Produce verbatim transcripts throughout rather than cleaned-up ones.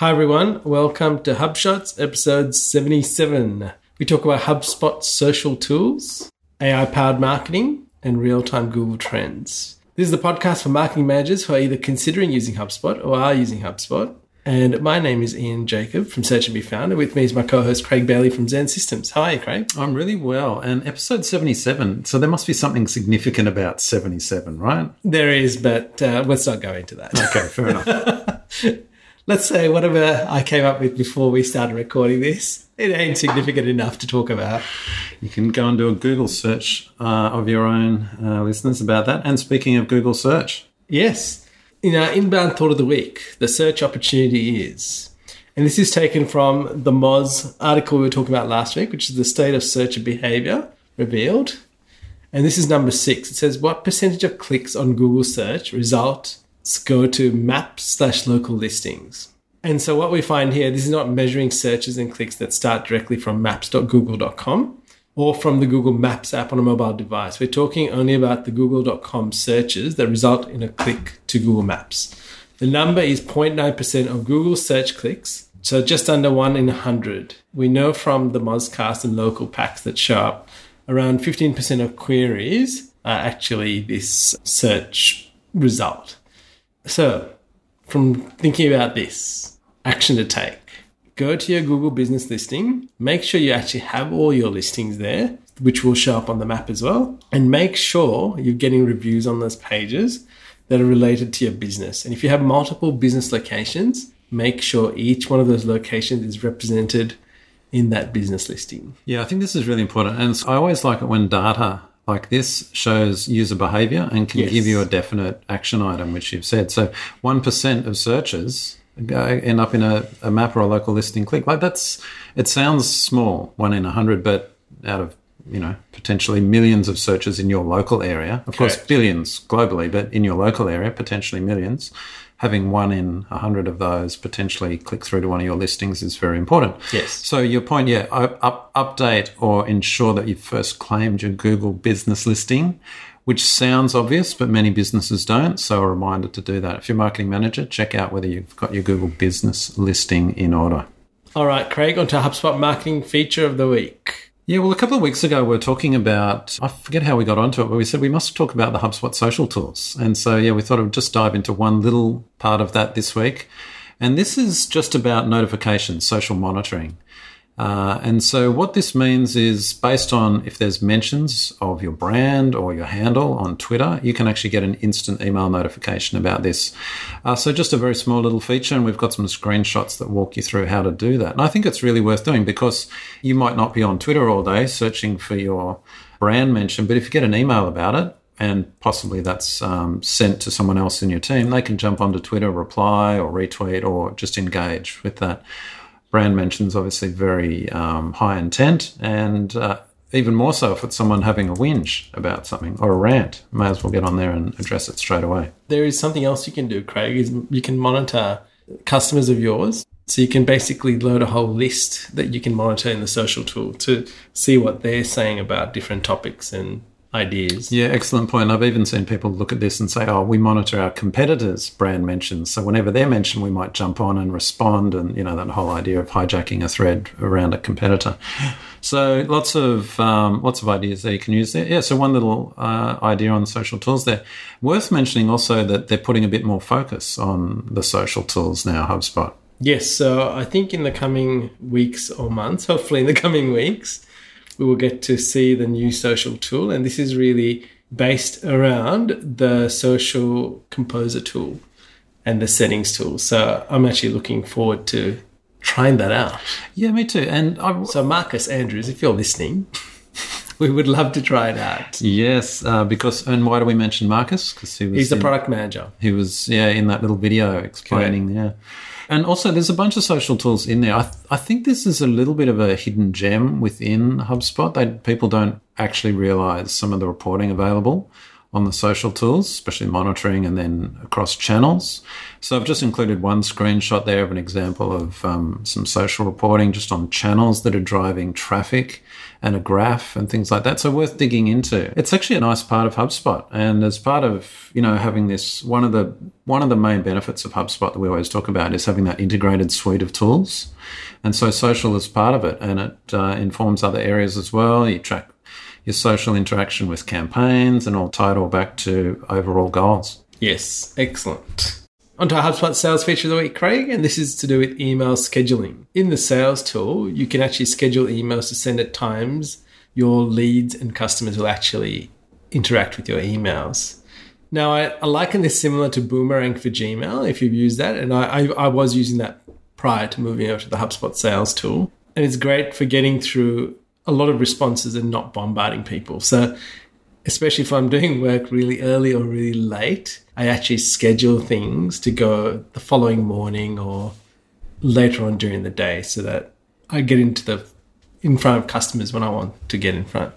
Hi everyone, welcome to HubShots episode seventy-seven. We talk about HubSpot social tools, A I-powered marketing, and real-time Google Trends. This is the podcast for marketing managers who are either considering using HubSpot or are using HubSpot. And my name is Ian Jacob from Search and Be Found, and with me is my co-host Craig Bailey from Zen Systems. How are you, Craig? I'm really well. And episode seventy-seven, so there must be something significant about seventy-seven, right? There is, but uh, let's not go into that. Okay, fair enough. Let's say whatever I came up with before we started recording this, it ain't significant enough to talk about. You can go and do a Google search uh, of your own, uh, listeners, about that. And speaking of Google search. Yes. In our inbound thought of the week, the search opportunity is, and this is taken from the Moz article we were talking about last week, which is the state of search and behavior revealed. And this is number six. It says, what percentage of clicks on Google search result go to maps slash local listings? And so what we find here, this is not measuring searches and clicks that start directly from maps dot google dot com or from the Google Maps app on a mobile device. We're talking only about the google dot com searches that result in a click to Google Maps. The number is zero point nine percent of Google search clicks, so just under one in one hundred. We know from the Mozcast and local packs that show up, around fifteen percent of queries are actually this search result. So, from thinking about this, action to take. Go to your Google business listing. Make sure you actually have all your listings there, which will show up on the map as well. And make sure you're getting reviews on those pages that are related to your business. And if you have multiple business locations, make sure each one of those locations is represented in that business listing. Yeah, I think this is really important. And I always like it when data like this shows user behavior and can yes. give you a definite action item, which you've said. So one percent of searches end up in a, a map or a local listing click. Like that's, it sounds small, one in one hundred, but out of, you know, potentially millions of searches in your local area, of Correct. course billions globally, but in your local area, potentially millions, having one in one hundred of those potentially click through to one of your listings is very important. Yes. So your point, yeah, up, update or ensure that you first claimed your Google business listing, which sounds obvious, but many businesses don't. So a reminder to do that. If you're a marketing manager, check out whether you've got your Google business listing in order. All right, Craig, on to HubSpot marketing feature of the week. Yeah, well, a couple of weeks ago, we were talking about, I forget how we got onto it, but we said we must talk about the HubSpot social tools. And so, yeah, we thought we'd just dive into one little part of that this week. And this is just about notifications, social monitoring. Uh, and so what this means is based on if there's mentions of your brand or your handle on Twitter, you can actually get an instant email notification about this. Uh, so just a very small little feature, and we've got some screenshots that walk you through how to do that. And I think it's really worth doing because you might not be on Twitter all day searching for your brand mention, but if you get an email about it, and possibly that's um, sent to someone else in your team, they can jump onto Twitter, reply or retweet or just engage with that. Brand mentions obviously very um, high intent, and uh, even more so if it's someone having a whinge about something or a rant, may as well get on there and address it straight away. There is something else you can do, Craig, is you can monitor customers of yours. So you can basically load a whole list that you can monitor in the social tool to see what they're saying about different topics and ideas. Yeah, excellent point. I've even seen people look at this and say, oh, we monitor our competitors' brand mentions. So whenever they're mentioned, we might jump on and respond, and, you know, that whole idea of hijacking a thread around a competitor. So lots of um, lots of ideas that you can use there. Yeah, so one little uh, idea on social tools there. Worth mentioning also that they're putting a bit more focus on the social tools now, HubSpot. Yes, so I think in the coming weeks or months, hopefully in the coming weeks, we will get to see the new social tool. And this is really based around the social composer tool and the settings tool. So I'm actually looking forward to trying that out. Yeah, me too. And I'm... So Marcus Andrews, if you're listening, we would love to try it out. Yes, uh, because, and why do we mention Marcus? Because he was He's the in, product manager. He was, yeah, in that little video explaining, Correct. yeah. And also, there's a bunch of social tools in there. I, th- I think this is a little bit of a hidden gem within HubSpot. They, people don't actually realize some of the reporting available on the social tools, especially monitoring and then across channels. So I've just included one screenshot there of an example of um, some social reporting just on channels that are driving traffic and a graph and things like that. So worth digging into. It's actually a nice part of HubSpot. And as part of, you know, having this, one of the one of the main benefits of HubSpot that we always talk about is having that integrated suite of tools. And so social is part of it, and it uh, informs other areas as well. You track your social interaction with campaigns, and all tied all back to overall goals. Yes, excellent. On to our HubSpot sales feature of the week, Craig, and this is to do with email scheduling. In the sales tool, you can actually schedule emails to send at times your leads and customers will actually interact with your emails. Now, I, I liken this similar to Boomerang for Gmail, if you've used that, and I, I, I was using that prior to moving over to the HubSpot sales tool. And it's great for getting through a lot of responses and not bombarding people. So especially if I'm doing work really early or really late, I actually schedule things to go the following morning or later on during the day so that I get into the in front of customers when I want to get in front.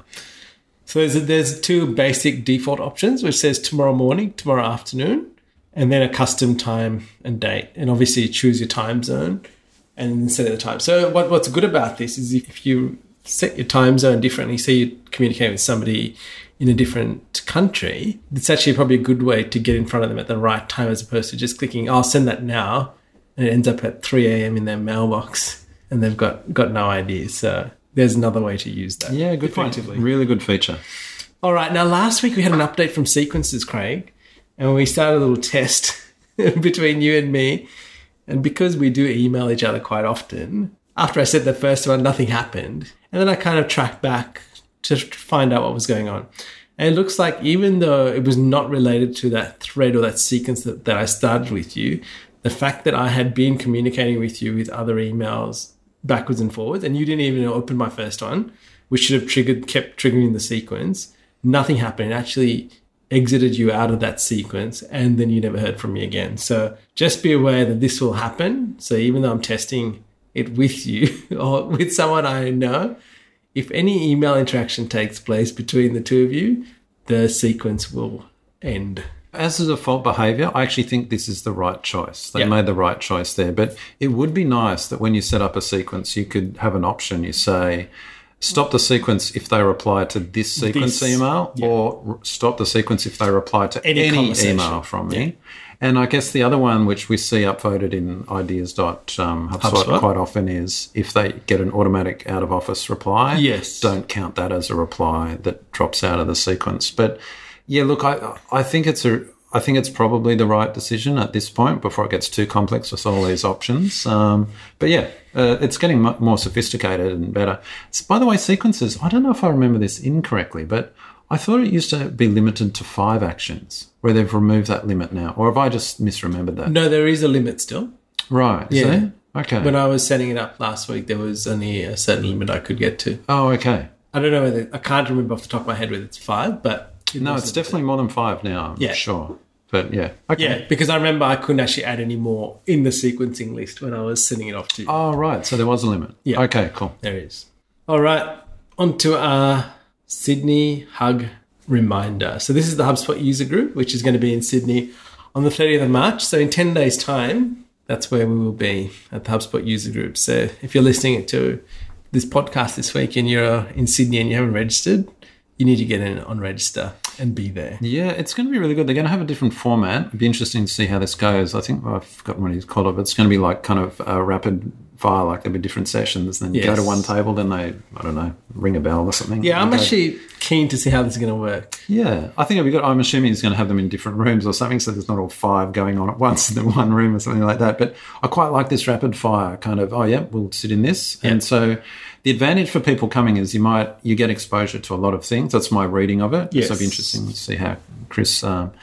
So there's, there's two basic default options, which says tomorrow morning, tomorrow afternoon, and then a custom time and date. And obviously you choose your time zone and set it the time. So what, what's good about this is if you set your time zone differently, so you communicate with somebody in a different country, it's actually probably a good way to get in front of them at the right time as opposed to just clicking, oh, I'll send that now, and it ends up at three a.m. in their mailbox and they've got, got no idea. So there's another way to use that. Yeah, good point. Really good feature. All right. Now, last week we had an update from Sequences, Craig, and we started a little test between you and me. And because we do email each other quite often, after I said the first one, nothing happened. And then I kind of tracked back to find out what was going on. And it looks like even though it was not related to that thread or that sequence that, that I started with you, the fact that I had been communicating with you with other emails backwards and forwards, and you didn't even open my first one, which should have triggered, kept triggering the sequence, nothing happened. It actually exited you out of that sequence, and then you never heard from me again. So just be aware that this will happen. So even though I'm testing it with you or with someone I know, if any email interaction takes place between the two of you, the sequence will end. As a default behavior, I actually think this is the right choice. They yep. made the right choice there. But it would be nice that when you set up a sequence, you could have an option. You say, stop the sequence if they reply to this sequence this, email yeah. or stop the sequence if they reply to any, any email from me. Yeah. And I guess the other one, which we see upvoted in ideas dot hubspot um, HubSpot quite often, is if they get an automatic out-of-office reply, yes. don't count that as a reply that drops out of the sequence. But, yeah, look, I, I think it's a I think it's probably the right decision at this point before it gets too complex with all these options. Um, but, yeah, uh, it's getting m- more sophisticated and better. So, by the way, sequences, I don't know if I remember this incorrectly, but I thought it used to be limited to five actions, where they've removed that limit now. Or have I just misremembered that? No, there is a limit still. Right. Yeah. See? Okay. When I was setting it up last week, there was only a certain limit I could get to. Oh, okay. I don't know whether, I can't remember off the top of my head whether it's five, but. It no, it's definitely more than five now, I'm yeah. sure. But yeah. Okay. Yeah, because I remember I couldn't actually add any more in the sequencing list when I was sending it off to you. Oh, right. So there was a limit. Yeah. Okay, cool. There is. All right. On to our Sydney Hug Reminder. So this is the HubSpot user group, which is going to be in Sydney on the thirtieth of March. So in ten days' time, that's where we will be at the HubSpot user group. So if you're listening to this podcast this week and you're in Sydney and you haven't registered, you need to get in on register and be there. Yeah, it's going to be really good. They're going to have a different format. It'd be interesting to see how this goes. I think, well, I've forgotten what he's called it, but it's going to be like kind of a rapid fire, like there'll be different sessions, then yes. you go to one table, then they, I don't know, ring a bell or something. Yeah, I'm go. actually keen to see how this is going to work. Yeah, I think it'll be good. I'm assuming he's going to have them in different rooms or something, so there's not all five going on at once in the one room or something like that. But I quite like this rapid fire kind of, oh, yeah, we'll sit in this. Yeah. And so the advantage for people coming is you might, you get exposure to a lot of things. That's my reading of it. Yes. So it'll be interesting to see how Chris um,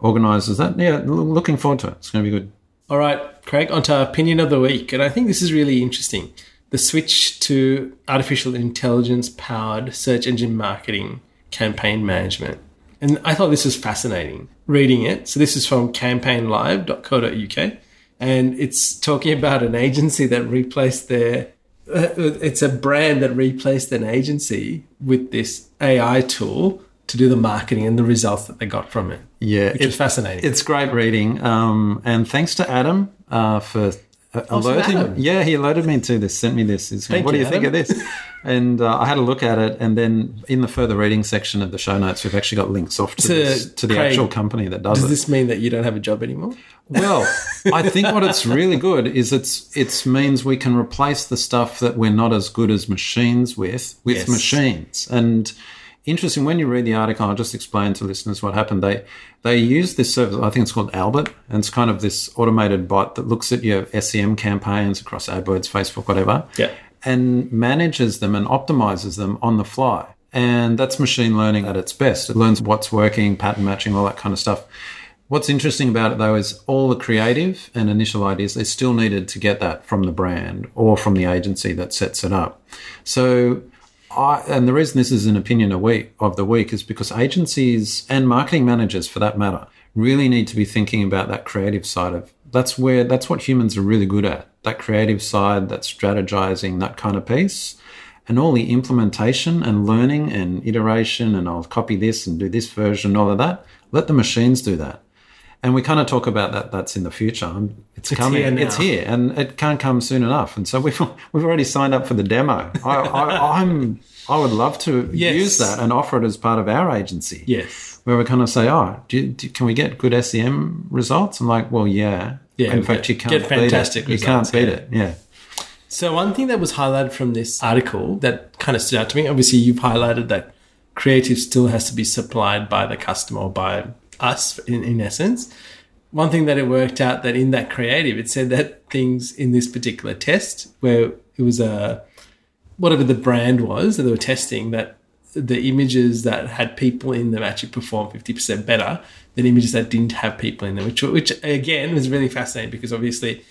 organises that. Yeah, looking forward to it. It's going to be good. All right, Craig, on to our opinion of the week. And I think this is really interesting. The switch to artificial intelligence-powered search engine marketing campaign management. And I thought this was fascinating, reading it. So this is from campaign live dot co dot u k. And it's talking about an agency that replaced their... Uh, it's a brand that replaced an agency with this A I tool to do the marketing and the results that they got from it. Yeah. Which it, is fascinating. It's great reading. Um, and thanks to Adam uh, for uh, alerting. Adam. Yeah, he alerted me to this, sent me this. He's going, what you, do you Adam. think of this? And uh, I had a look at it. And then in the further reading section of the show notes, we've actually got links off to, so, this, to the Craig, actual company that does, does it. Does this mean that you don't have a job anymore? Well, I think what it's really good is it's it means we can replace the stuff that we're not as good as machines with, with yes. machines. And interesting, when you read the article, I'll just explain to listeners what happened. They they use this service, I think it's called Albert, and it's kind of this automated bot that looks at your S E M campaigns across AdWords, Facebook, whatever, yeah. and manages them and optimizes them on the fly. And that's machine learning at its best. It learns what's working, pattern matching, all that kind of stuff. What's interesting about it, though, is all the creative and initial ideas, they still needed to get that from the brand or from the agency that sets it up. So... I, and the reason this is an opinion a week, of the week is because agencies and marketing managers, for that matter, really need to be thinking about that creative side of that's where that's what humans are really good at, that creative side, that strategizing, that kind of piece, and all the implementation and learning and iteration and I'll copy this and do this version, all of that. Let the machines do that. And we kind of talk about that. That's in the future. It's, it's coming. Here now. It's here, and it can't come soon enough. And so we've we've already signed up for the demo. I, I, I'm I would love to yes. use that and offer it as part of our agency. Yes, where we kind of say, oh, do you, do, can we get good S E M results? I'm like, well, yeah, yeah. In fact, get, you can't get fantastic beat it. Results, you can't beat yeah. it. Yeah. So one thing that was highlighted from this article that kind of stood out to me. Obviously, you've highlighted that creative still has to be supplied by the customer or by us in, in essence. One thing that it worked out that in that creative, it said that things in this particular test where it was a, whatever the brand was that they were testing, that the images that had people in them actually performed fifty percent better than images that didn't have people in them, which, which again was really fascinating because obviously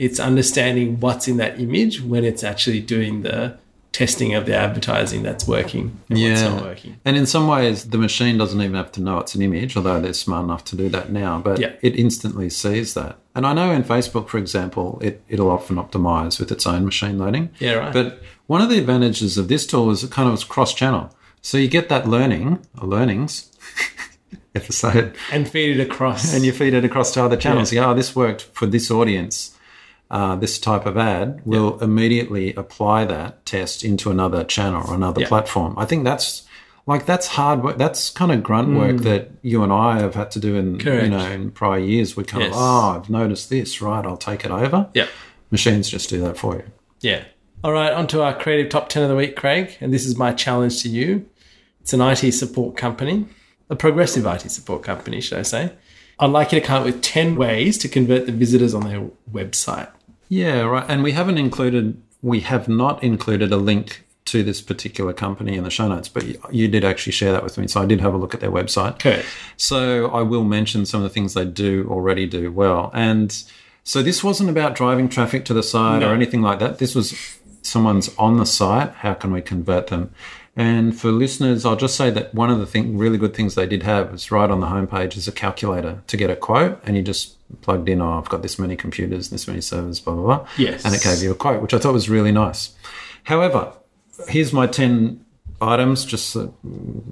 it's understanding what's in that image when it's actually doing the testing of the advertising that's working and yeah. what's not working. And in some ways, the machine doesn't even have to know it's an image, although they're smart enough to do that now, but yeah. it instantly sees that. And I know in Facebook, for example, it, it'll often optimize with its own machine learning. Yeah, right. But one of the advantages of this tool is it kind of was cross-channel. So you get that learning, or learnings, episode. And feed it across. And you feed it across to other channels. Yeah. You go, oh, this worked for this audience. Uh, this type of ad will yep. immediately apply that test into another channel or another yep. platform. I think that's like that's hard work. That's kind of grunt mm. work that you and I have had to do in Correct. you know in prior years. We kind yes. of oh I've noticed this right. I'll take it over. Yeah, machines just do that for you. Yeah. All right. On to our creative top ten of the week, Craig. And this is my challenge to you. It's an I T support company, a progressive I T support company, should I say? I'd like you to come up with ten ways to convert the visitors on their website. Yeah, right. And we haven't included, we have not included a link to this particular company in the show notes, but you, you did actually share that with me. So I did have a look at their website. Okay. So I will mention some of the things they do already do well. And so this wasn't about driving traffic to the site no. or anything like that. This was someone's on the site. How can we convert them? And for listeners, I'll just say that one of the thing, really good things they did have is right on the homepage is a calculator to get a quote, and you just plugged in, oh, I've got this many computers, this many servers, blah, blah, blah. Yes. And it gave you a quote, which I thought was really nice. However, here's my ten items, just uh,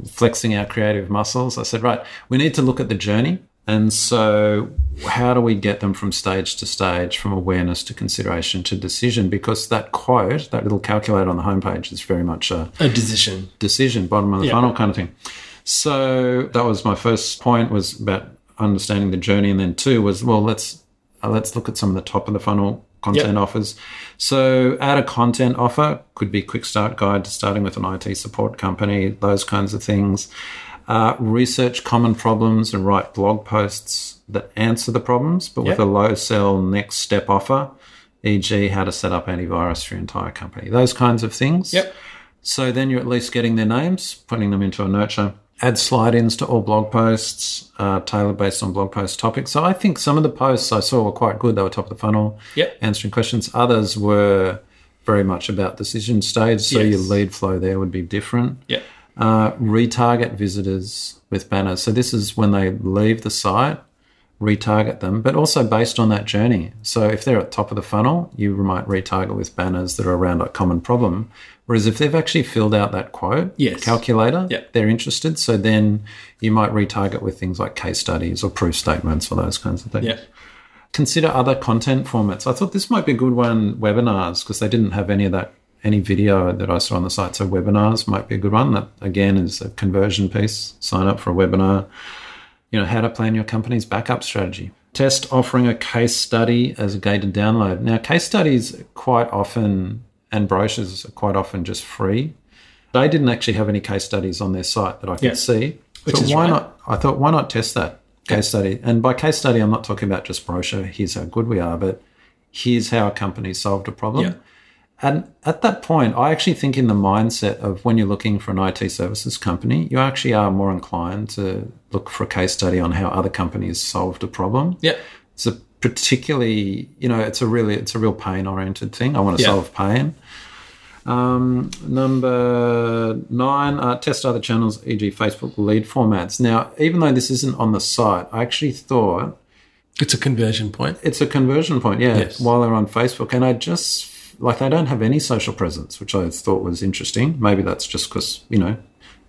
flexing our creative muscles. I said, right, we need to look at the journey. And so how do we get them from stage to stage, from awareness to consideration to decision? Because that quote, that little calculator on the homepage is very much a, a decision, decision, bottom of the yeah. funnel kind of thing. So that was my first point, was about understanding the journey. And then two was, well, let's uh, let's look at some of the top of the funnel content yep. offers. So add a content offer, could be quick start guide to starting with an I T support company, those kinds of things. Uh, research common problems and write blog posts that answer the problems, but yep. with a low sell next step offer, for example how to set up antivirus for your entire company, those kinds of things. Yep. So then you're at least getting their names, putting them into a nurture. Add slide-ins to all blog posts, uh, tailored based on blog post topics. So I think some of the posts I saw were quite good. They were top of the funnel, yep. answering questions. Others were very much about decision stage, so yes. your lead flow there would be different. Yeah. Uh, retarget visitors with banners. So this is when they leave the site retarget them, but also based on that journey. So if they're at top of the funnel, you might retarget with banners that are around a common problem. Whereas if they've actually filled out that quote yes. calculator, yep. they're interested. So then you might retarget with things like case studies or proof statements or those kinds of things. Yep. Consider other content formats. I thought this might be a good one, webinars, because they didn't have any of that, any video that I saw on the site. So webinars might be a good one. That, again, is a conversion piece. Sign up for a webinar. You know, how to plan your company's backup strategy. Test offering a case study as a gated download. Now, case studies quite often and brochures are quite often just free. They didn't actually have any case studies on their site that I could yeah. see. Which so is why right. not? I thought, why not test that case yeah. study? And by case study, I'm not talking about just brochure, here's how good we are, but here's how a company solved a problem. Yeah. And at that point, I actually think in the mindset of when you're looking for an I T services company, you actually are more inclined to look for a case study on how other companies solved a problem. Yeah. It's a particularly, you know, it's a really, it's a real pain-oriented thing. I want to yeah. solve pain. Um, number nine, uh, test other channels, for example. Facebook lead formats. Now, even though this isn't on the site, I actually thought... It's a conversion point. It's a conversion point, yeah, yes. while they're on Facebook. And I just... Like, they don't have any social presence, which I thought was interesting. Maybe that's just because, you know,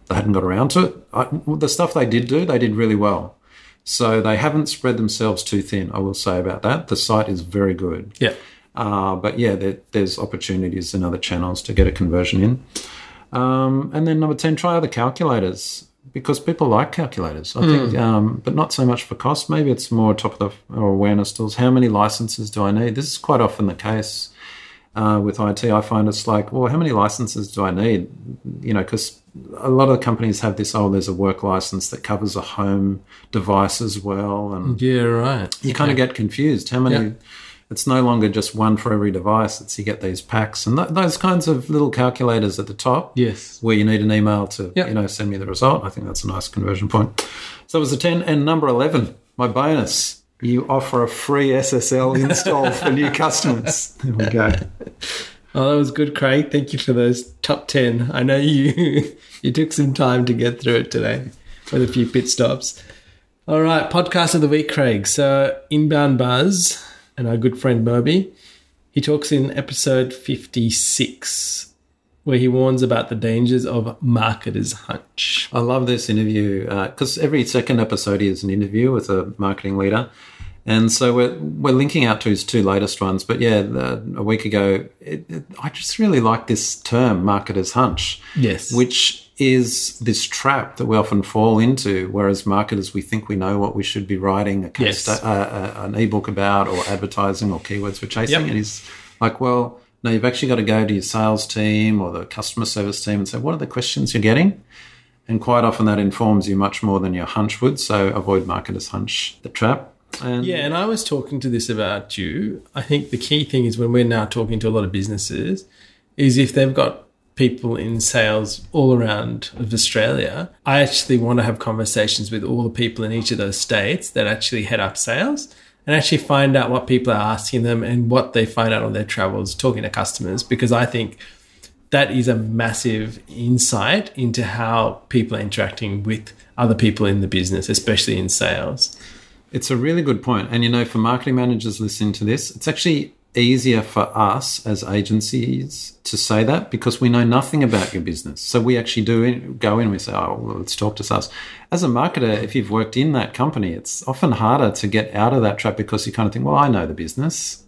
they hadn't got around to it. I, the stuff they did do, they did really well. So they haven't spread themselves too thin, I will say about that. The site is very good. Yeah. Uh, but, yeah, there, there's opportunities in other channels to get a conversion in. Um, and then number ten, try other calculators because people like calculators, I mm. think, um, but not so much for cost. Maybe it's more top of the or awareness tools. How many licenses do I need? This is quite often the case. Uh, with I T, I find it's like, well, how many licenses do I need? You know, because a lot of companies have this, oh, there's a work license that covers a home device as well. And yeah, right. You okay. kind of get confused. How many? Yeah. It's no longer just one for every device. It's you get these packs and th- those kinds of little calculators at the top. Yes. Where you need an email to, yeah. you know, send me the result. I think that's a nice conversion point. So that was the ten. And number eleven, my bonus. You offer a free S S L install for new customers. There we go. Oh, that was good, Craig. Thank you for those top ten. I know you you took some time to get through it today with a few pit stops. All right, podcast of the week, Craig. So Inbound Buzz and our good friend Moby, he talks in episode fifty-six where he warns about the dangers of marketer's hunch. I love this interview because uh, every second episode is an interview with a marketing leader. And so we're we're linking out to his two latest ones. But, yeah, the, a week ago, it, it, I just really like this term, marketer's hunch. Yes. Which is this trap that we often fall into, whereas marketers, we think we know what we should be writing a case yes. stu- uh, uh, an ebook about or advertising or keywords we're chasing. Yep. And he's like, well, no, you've actually got to go to your sales team or the customer service team and say, what are the questions you're getting? And quite often that informs you much more than your hunch would. So avoid marketer's hunch, the trap. And yeah, and I was talking to this about you. I think the key thing is when we're now talking to a lot of businesses is if they've got people in sales all around of Australia, I actually want to have conversations with all the people in each of those states that actually head up sales and actually find out what people are asking them and what they find out on their travels, talking to customers, because I think that is a massive insight into how people are interacting with other people in the business, especially in sales. It's a really good point. And, you know, for marketing managers listening to this, it's actually easier for us as agencies to say that because we know nothing about your business. So we actually do go in and we say, oh, well, let's talk to sales. As a marketer, if you've worked in that company, it's often harder to get out of that trap because you kind of think, well, I know the business.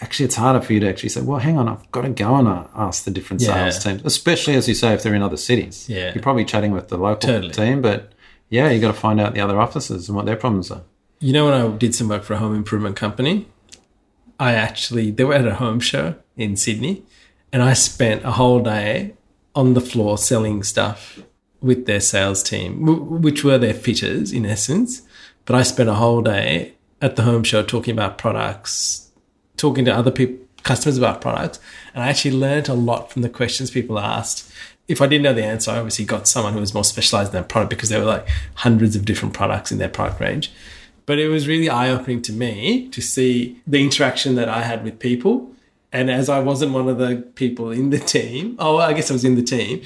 Actually, it's harder for you to actually say, well, hang on, I've got to go and ask the different yeah. sales teams, especially, as you say, if they're in other cities. Yeah. You're probably chatting with the local totally. team, but, yeah, you've got to find out the other offices and what their problems are. You know, when I did some work for a home improvement company, I actually, they were at a home show in Sydney and I spent a whole day on the floor selling stuff with their sales team, which were their fitters in essence. But I spent a whole day at the home show talking about products, talking to other people, customers about products. And I actually learned a lot from the questions people asked. If I didn't know the answer, I obviously got someone who was more specialized in that product because there were like hundreds of different products in their product range. But it was really eye-opening to me to see the interaction that I had with people. And as I wasn't one of the people in the team, oh, well, I guess I was in the team,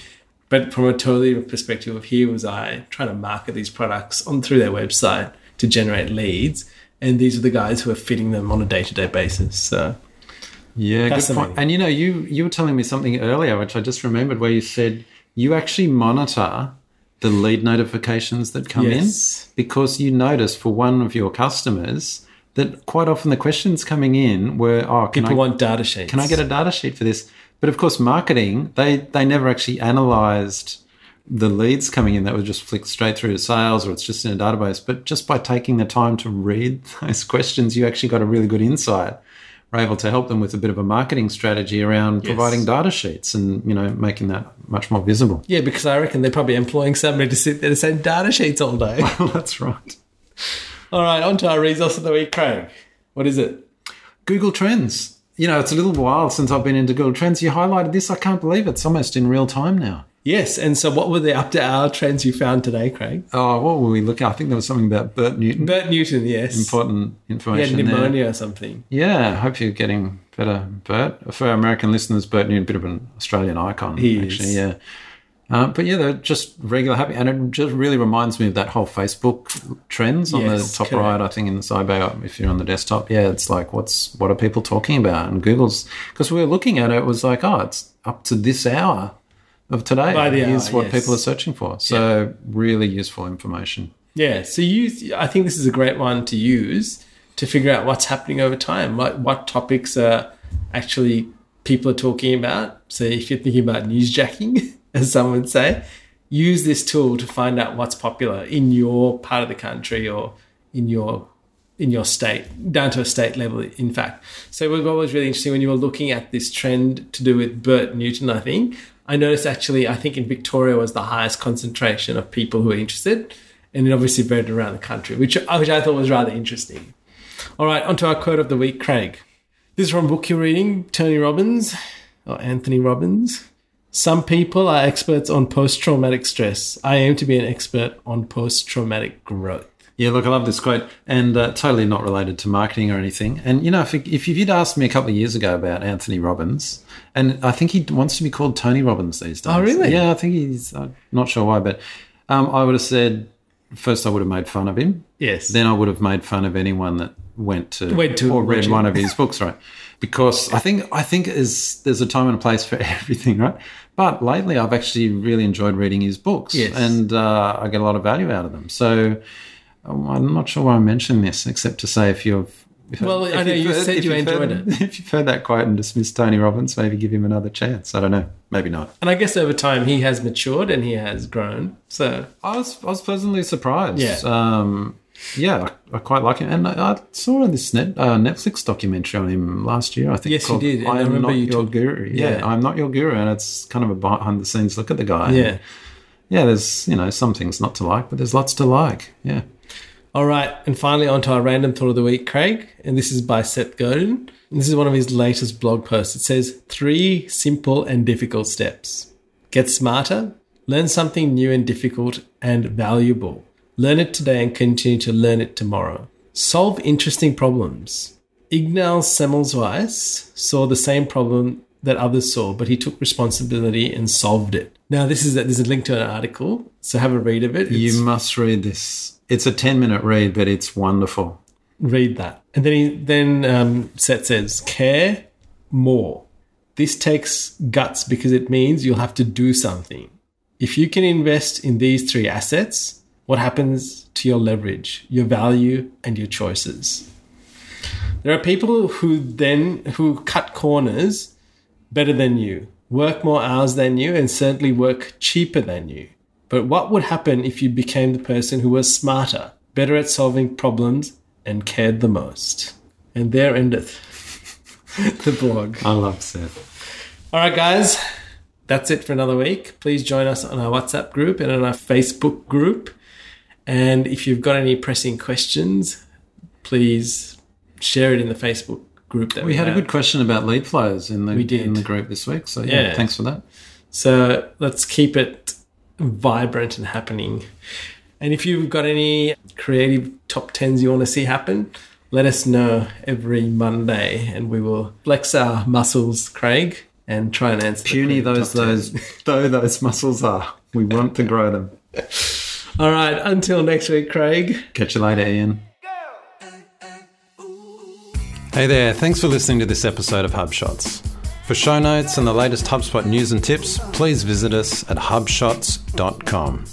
but from a totally different perspective of here was I trying to market these products on through their website to generate leads. And these are the guys who are fitting them on a day-to-day basis. So yeah, good point. And, you know, you, you were telling me something earlier, which I just remembered, where you said you actually monitor the lead notifications that come yes. in, because you notice for one of your customers that quite often the questions coming in were, oh, can people I, want data sheets. Can I get a data sheet for this? But, of course, marketing, they, they never actually analysed the leads coming in that would just flick straight through to sales, or it's just in a database. But just by taking the time to read those questions, you actually got a really good insight. We're able to help them with a bit of a marketing strategy around yes. providing data sheets and, you know, making that much more visible. Yeah, because I reckon they're probably employing somebody to sit there to send data sheets all day. Well, that's right. All right, on to our resource of the week, Craig. What is it? Google Trends. You know, it's a little while since I've been into Google Trends. You highlighted this. I can't believe it's almost in real time now. Yes, and so what were the up-to-hour trends you found today, Craig? Oh, what were we looking at? I think there was something about Bert Newton. Bert Newton, yes. Important information there. He had pneumonia there. Or something. Yeah, I hope you're getting better, Bert. For our American listeners, Bert Newton, a bit of an Australian icon, he actually, is. yeah. Uh, but, yeah, they're just regular happy. And it just really reminds me of that whole Facebook trends on yes, the top correct. right, I think, in the sidebar if you're on the desktop. Yeah, it's like, what's what are people talking about? And Google's, because we were looking at it, it was like, oh, it's up to this hour of today By the is hour, what yes. people are searching for. So yeah. really useful information. Yeah. So you, I think this is a great one to use to figure out what's happening over time, what, what topics are actually people are talking about. So if you're thinking about newsjacking, as some would say, use this tool to find out what's popular in your part of the country or in your in your state, down to a state level, in fact. So what was really interesting when you were looking at this trend to do with Bert Newton, I think, I noticed actually, I think in Victoria was the highest concentration of people who were interested, and it obviously varied around the country, which, which I thought was rather interesting. All right, on to our quote of the week, Craig. This is from a book you're reading, Tony Robbins, or Anthony Robbins. Some people are experts on post-traumatic stress. I aim to be an expert on post-traumatic growth. Yeah, look, I love this quote, and uh, totally not related to marketing or anything. And, you know, if, if you'd asked me a couple of years ago about Anthony Robbins, and I think he wants to be called Tony Robbins these days. Oh, really? Yeah, I think he's, I'm not sure why, but um, I would have said, first I would have made fun of him. Yes. Then I would have made fun of anyone that went to, went to or read one of his books, right? Because I think I think is there's a time and a place for everything, right? But lately I've actually really enjoyed reading his books, yes. and uh, I get a lot of value out of them. So I'm not sure why I mentioned this, except to say if you've heard, well, if I know you said you enjoyed heard, it. If you've heard that quote and dismissed Tony Robbins, maybe give him another chance. I don't know, maybe not. And I guess over time he has matured and he has grown. So I was I was pleasantly surprised. Yeah, um, yeah, I, I quite like him, and I, I saw this net, uh, Netflix documentary on him last year. I think yes, called, you did. And I am I remember not you your t- guru. Yeah, yeah, I'm not your guru, and it's kind of a behind the scenes look at the guy. Yeah, and, yeah. There's you know some things not to like, but there's lots to like. Yeah. All right, and finally on to our random thought of the week, Craig, and this is by Seth Godin. And this is one of his latest blog posts. It says, three simple and difficult steps. Get smarter, learn something new and difficult and valuable. Learn it today and continue to learn it tomorrow. Solve interesting problems. Ignaz Semmelweis saw the same problem that others saw, but he took responsibility and solved it. Now, this is a, there's a link to an article, so have a read of it. It's, you must read this. It's a ten-minute read, but it's wonderful. Read that. And then he, then um, Seth says, care more. This takes guts because it means you'll have to do something. If you can invest in these three assets, what happens to your leverage, your value, and your choices? There are people who then who cut corners better than you, work more hours than you, and certainly work cheaper than you. But what would happen if you became the person who was smarter, better at solving problems, and cared the most? And there endeth the blog. I love Seth. All right, guys, that's it for another week. Please join us on our WhatsApp group and on our Facebook group. And if you've got any pressing questions, please share it in the Facebook group. That we, we had have. a good question about lead flows in the, we did. in the group this week. So, yeah, yeah, thanks for that. So let's keep it vibrant and happening. And if you've got any creative top tens you want to see happen, let us know every Monday and we will flex our muscles, Craig, and try and answer puny those those though those muscles are. We want to grow them. All right. Until next week, Craig. Catch you later, Ian. Hey there. Thanks for listening to this episode of HubShots. For show notes and the latest HubSpot news and tips, please visit us at hub shots dot com.